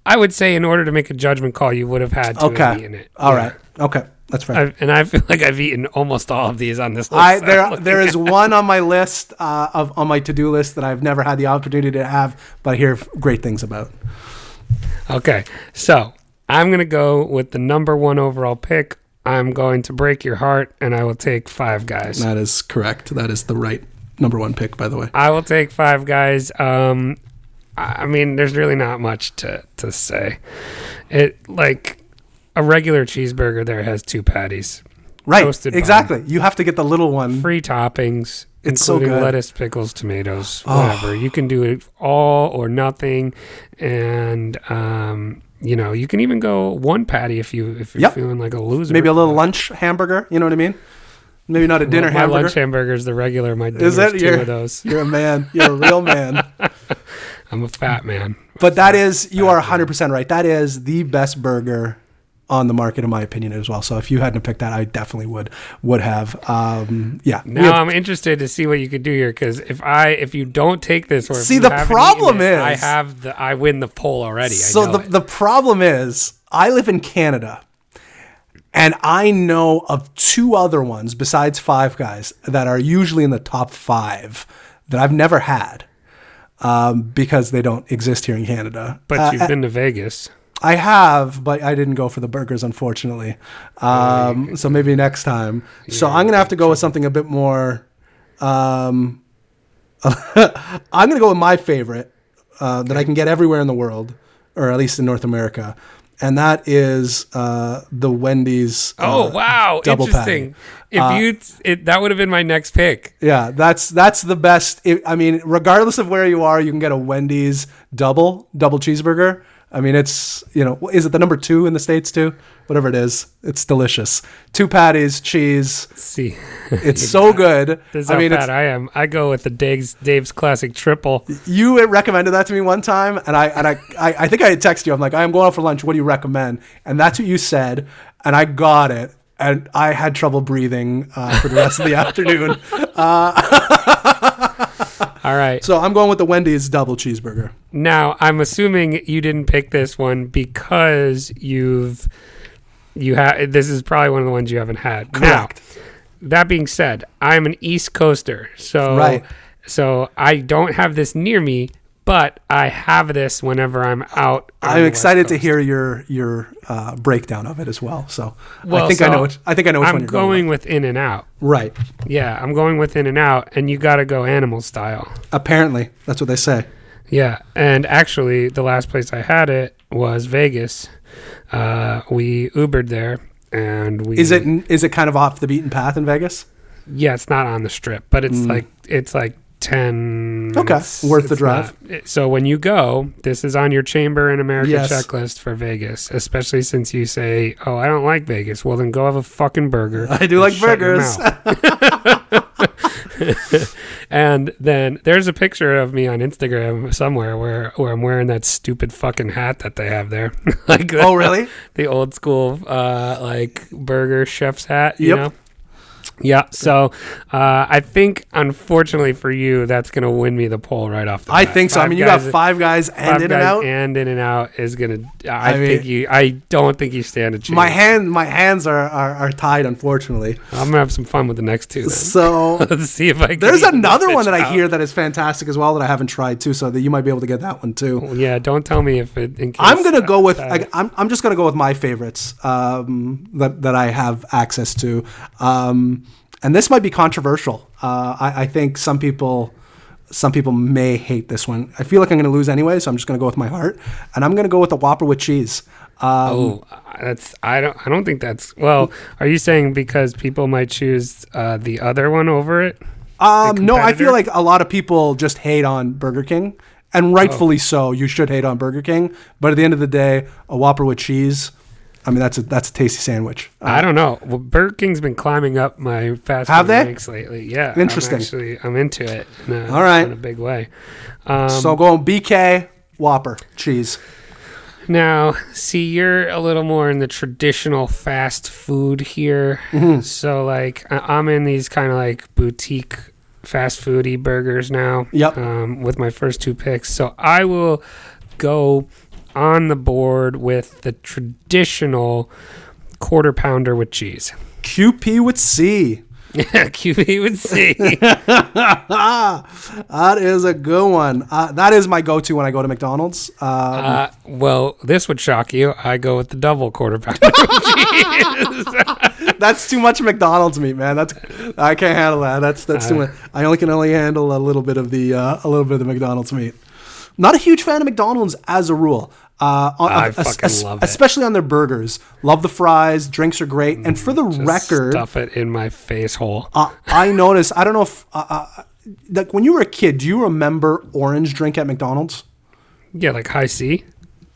I would say in order to make a judgment call, you would have had to have eaten it. All right. Okay. That's fair. And I feel like I've eaten almost all of these on this list. There is one on my list, on my to-do list that I've never had the opportunity to have, but I hear great things about. Okay. So I'm going to go with the number 1 overall pick. I'm going to break your heart, and I will take Five Guys. That is correct. That is the right number 1 pick, by the way. I will take Five Guys. I mean, there's really not much to say. It, like, a regular cheeseburger there has 2 patties. Right, exactly. You have to get the little one. Free toppings. It's so good. Lettuce, pickles, tomatoes, whatever. You can do it all or nothing, and... you know, you can even go 1 patty if you're feeling like a loser. Maybe a little lunch hamburger. You know what I mean? Maybe not a dinner hamburger. My lunch hamburger is the regular. My dinner is two of those. You're a man. You're a real man. I'm a fat man. But that is, you are 100% right. That is the best burger on the market, in my opinion, as well. So if you hadn't picked that, I definitely would have. Yeah. Now I'm interested to see what you could do here, because if you don't take this, or see, the problem is I win the poll already. So the problem is I live in Canada. And I know of two other ones besides Five Guys that are usually in the top five that I've never had, because they don't exist here in Canada. But you've been to Vegas. I have, but I didn't go for the burgers, unfortunately. So maybe next time. Yeah, so I'm going to have to go with something a bit more. I'm going to go with my favorite that I can get everywhere in the world, or at least in North America. And that is the Wendy's. Oh wow! Double Interesting. Patty. If that would have been my next pick. Yeah, that's the best. I mean, regardless of where you are, you can get a Wendy's double cheeseburger. I mean, it's, you know, is it the number 2 in the States too? Whatever it is, it's delicious. 2 patties, cheese. Let's see, it's so good. This is how fat I am. I go with the Dave's Classic Triple. You recommended that to me one time, and I think I had texted you. I'm like, I'm going out for lunch. What do you recommend? And that's what you said, and I got it. And I had trouble breathing for the rest of the afternoon. All right. So I'm going with the Wendy's double cheeseburger. Now, I'm assuming you didn't pick this one because this is probably one of the ones you haven't had. Correct. Now, that being said, I'm an East Coaster. So, right. So I don't have this near me, but I have this whenever I'm out. I'm excited to hear your breakdown of it as well. So I think I know which one you're going with. I'm going with In-N-Out. Right. Yeah, I'm going with In-N-Out, and you got to go animal style. Apparently, that's what they say. Yeah, and actually, the last place I had it was Vegas. We Ubered there, and we is it kind of off the beaten path in Vegas? Yeah, it's not on the strip, but it's like 10 minutes. Okay, worth the drive. So when you go, this is on your Chamber in America checklist for Vegas, especially since you say, oh, I don't like Vegas. Well, then go have a fucking burger. I do like burgers. And then there's a picture of me on Instagram somewhere where I'm wearing that stupid fucking hat that they have there. Like, oh, really? The old school like burger chef's hat, you know? Yeah, so I think, unfortunately for you, that's going to win me the poll right off the bat. I think so. You got Five Guys and In-N-Out. And In-N-Out is going to... I don't think you stand a chance. My hands are tied, unfortunately. I'm going to have some fun with the next two, then. So... Let's see if I can... There's another one that I hear that is fantastic as well that I haven't tried, too, so that you might be able to get that one, too. Well, yeah, don't tell me if it... In case I'm going to go with... I'm just going to go with my favorites that I have access to. And this might be controversial. I think some people may hate this one. I feel like I'm going to lose anyway, so I'm just going to go with my heart, and I'm going to go with the Whopper with cheese. I don't think that's... Well, are you saying because people might choose the other one over it? No, I feel like a lot of people just hate on Burger King, and rightfully so. You should hate on Burger King, but at the end of the day, a Whopper with cheese... that's a tasty sandwich. I don't know. Well, Burger King's been climbing up my fast food ranks lately. Yeah. Interesting. I'm into it. All right. In a big way. So going BK, Whopper, cheese. Now, see, you're a little more in the traditional fast food here. Mm-hmm. So, like, I'm in these kind of like boutique fast foody burgers now. Yep. With my first two picks. So I will go on the board with the traditional quarter pounder with cheese. QP with C. Yeah, QP with C. That is a good one. That is my go-to when I go to McDonald's. Well, this would shock you. I go with the double quarter pounder with cheese. That's too much McDonald's meat, man. I can't handle that. That's too much. I can only handle a little bit of McDonald's meat. Not a huge fan of McDonald's as a rule. I fucking love it. Especially on their burgers. Love the fries. Drinks are great. And for the record... Stuff it in my face hole. I noticed... I don't know if... like when you were a kid, do you remember orange drink at McDonald's? Yeah, like Hi-C? It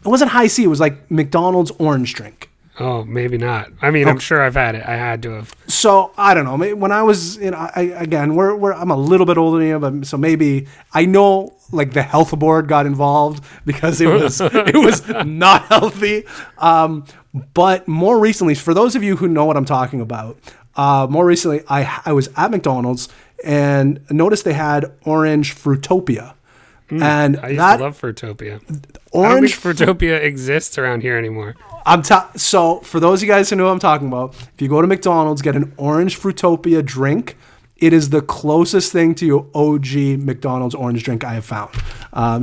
wasn't Hi-C. It was like McDonald's orange drink. Oh, maybe not. I mean, okay. I'm sure I've had it. I had to have. So I don't know. When I was, you know, I'm a little bit older than you, but so maybe I know like the health board got involved because it was not healthy. But more recently, for those of you who know what I'm talking about, more recently I was at McDonald's and noticed they had orange Fruitopia. And I used to love Fruitopia. I don't think Fruitopia exists around here anymore. So for those of you guys who know what I'm talking about, if you go to McDonald's, get an orange Fruitopia drink. It is the closest thing to OG McDonald's orange drink I have found.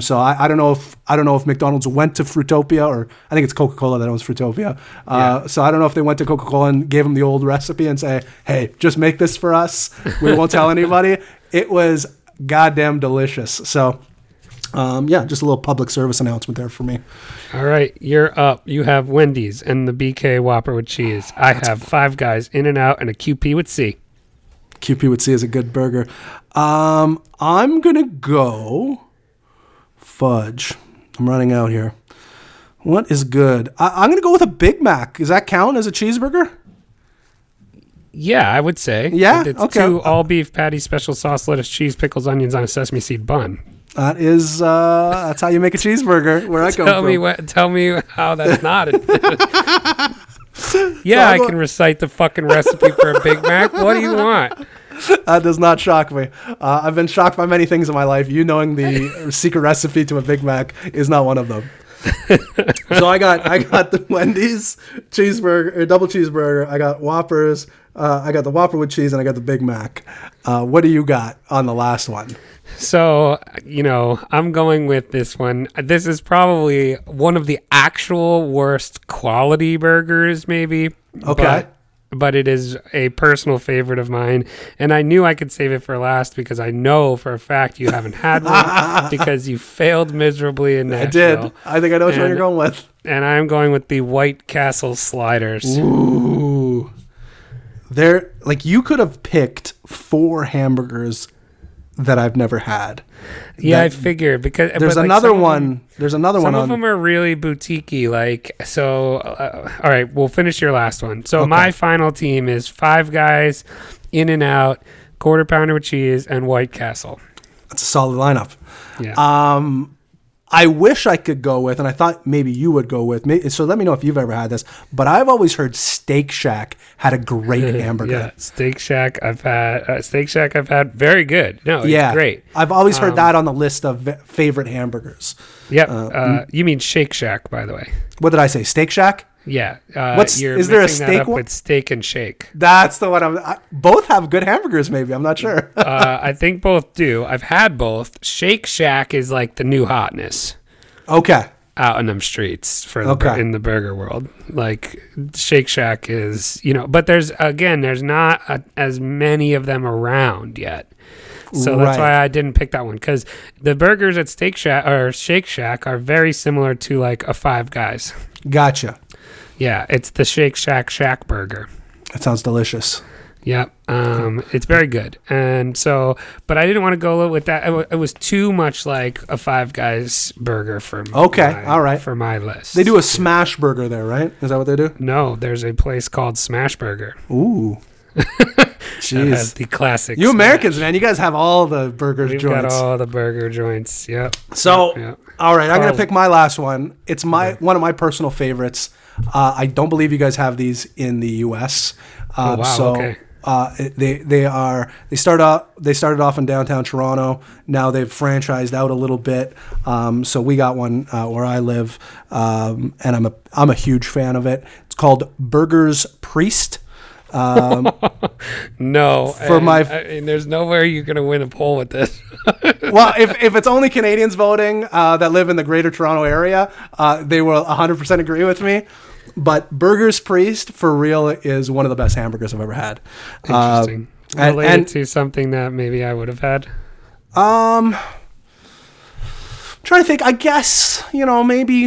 So I don't know if McDonald's went to Fruitopia, or I think it's Coca-Cola that owns Fruitopia. Yeah. So I don't know if they went to Coca-Cola and gave them the old recipe and say, "Hey, just make this for us. We won't tell anybody." It was goddamn delicious. So. Yeah, just a little public service announcement there for me. All right, you're up. You have Wendy's and the BK Whopper with cheese. I have Five Guys, In-N-Out, and a QP with C. QP with C is a good burger. I'm going to go fudge. I'm running out here. What is good? I'm going to go with a Big Mac. Does that count as a cheeseburger? Yeah, I would say. Yeah? It's okay. 2 all-beef patties, special sauce, lettuce, cheese, pickles, onions on a sesame seed bun. That is, that's how you make a cheeseburger. Where I come from. Tell me how that's not. Yeah, I can recite the fucking recipe for a Big Mac. What do you want? That does not shock me. I've been shocked by many things in my life. You knowing the secret recipe to a Big Mac is not one of them. So I got the Wendy's cheeseburger, or double cheeseburger. I got Whoppers. I got the Whopper with cheese, and I got the Big Mac. What do you got on the last one? So, you know, I'm going with this one. This is probably one of the actual worst quality burgers, maybe. Okay. But it is a personal favorite of mine. And I knew I could save it for last because I know for a fact you haven't had one because you failed miserably in Nashville. I did. I think I know which one you're going with. And I'm going with the White Castle sliders. Ooh. They're like, you could have picked 4 hamburgers that I've never had. Yeah, I figured because there's another one. There's another one. Some of them are really boutiquey. Like, so, all right, we'll finish your last one. So my final team is Five Guys, In-N-Out, Quarter Pounder with Cheese, and White Castle. That's a solid lineup. Yeah. I wish I could go with, and I thought maybe you would go with me. So let me know if you've ever had this. But I've always heard Steak Shack had a great hamburger. Yeah, Steak Shack I've had. Very good. No, it's great. I've always heard that on the list of favorite hamburgers. Yep. You mean Shake Shack, by the way. What did I say? Steak Shack? Yeah. Is there a steak one? With Steak and Shake. That's the one. Both have good hamburgers, maybe. I'm not sure. I think both do. I've had both. Shake Shack is like the new hotness. Okay. Out in them streets in the burger world. Like Shake Shack is, you know, but there's not as many of them around yet. So that's why I didn't pick that one, because the burgers at Steak Shack or Shake Shack are very similar to like a Five Guys. Gotcha. Yeah, it's the Shake Shack Shack Burger. That sounds delicious. Yeah, it's very good. And so, but I didn't want to go with that. It was too much like a Five Guys burger for me. Okay, all right. For my list. They do a Smash Burger there, right? Is that what they do? No, there's a place called Smash Burger. Ooh. Jeez. The classic. You Americans, man, you guys have all the burger joints. We've got all the burger joints, yep. So, all right, I'm going to pick my last one. It's one of my personal favorites. I don't believe you guys have these in the U.S. They started off in downtown Toronto. Now they've franchised out a little bit. So we got one where I live, and I'm a huge fan of it. It's called Burger's Priest. No, and there's no way you're going to win a poll with this. Well, if it's only Canadians voting that live in the greater Toronto area, they will 100% agree with me. But Burger's Priest, for real, is one of the best hamburgers I've ever had. Interesting. Related to something that maybe I would have had? I'm trying to think. I guess, you know, maybe,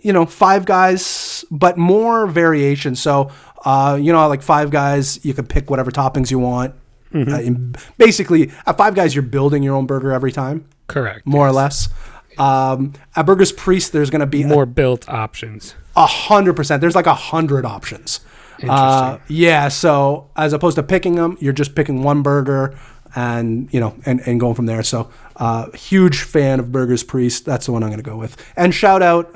you know, Five Guys, but more variation. So, you know, like Five Guys, you can pick whatever toppings you want. Mm-hmm. Basically, at Five Guys, you're building your own burger every time. Correct. More or less. At Burger's Priest, there's going to be more built options. 100%. There's like 100 options. Interesting. Yeah. So as opposed to picking them, you're just picking one burger and, you know, and going from there. So huge fan of Burger's Priest. That's the one I'm going to go with. And shout out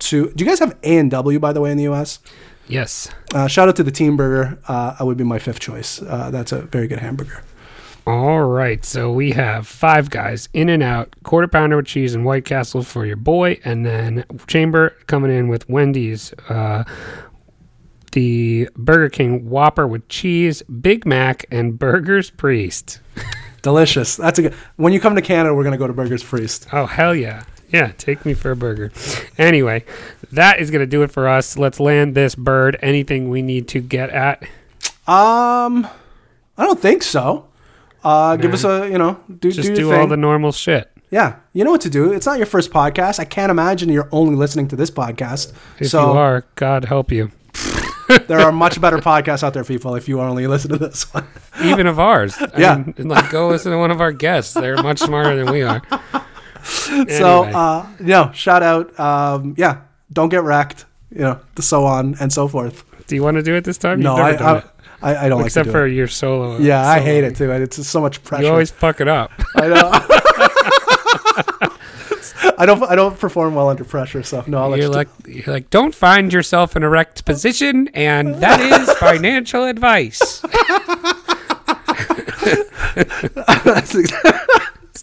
to, do you guys have A&W, by the way, in the U.S.? Yes. Shout out to the Team Burger. I would be my fifth choice. That's a very good hamburger. All right, so we have Five Guys, In-N-Out, Quarter Pounder with Cheese, and White Castle for your boy, and then Chamber coming in with Wendy's, the Burger King Whopper with Cheese, Big Mac, and Burger's Priest. Delicious. That's a good. When you come to Canada, we're gonna go to Burger's Priest. Oh hell yeah. Yeah, take me for a burger. Anyway, that is gonna do it for us. Let's land this bird. Anything we need to get at? I don't think so. Give us a, you know, do all the normal shit. Yeah. You know what to do. It's not your first podcast. I can't imagine you're only listening to this podcast. If so, you are, God help you. There are much better podcasts out there, people, if you only listen to this one. Even of ours. I mean, like, go listen to one of our guests. They're much smarter than we are. Anyway. So, shout out. Don't get wrecked, you know, so on and so forth. Do you want to do it this time? No, I don't except like to do for it. Your solo. Yeah, solo. I hate it too. It's just so much pressure. You always fuck it up. I know. I don't perform well under pressure, so no. You're like, don't find yourself in a wrecked position, and that is financial advice. It's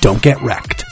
Don't get wrecked.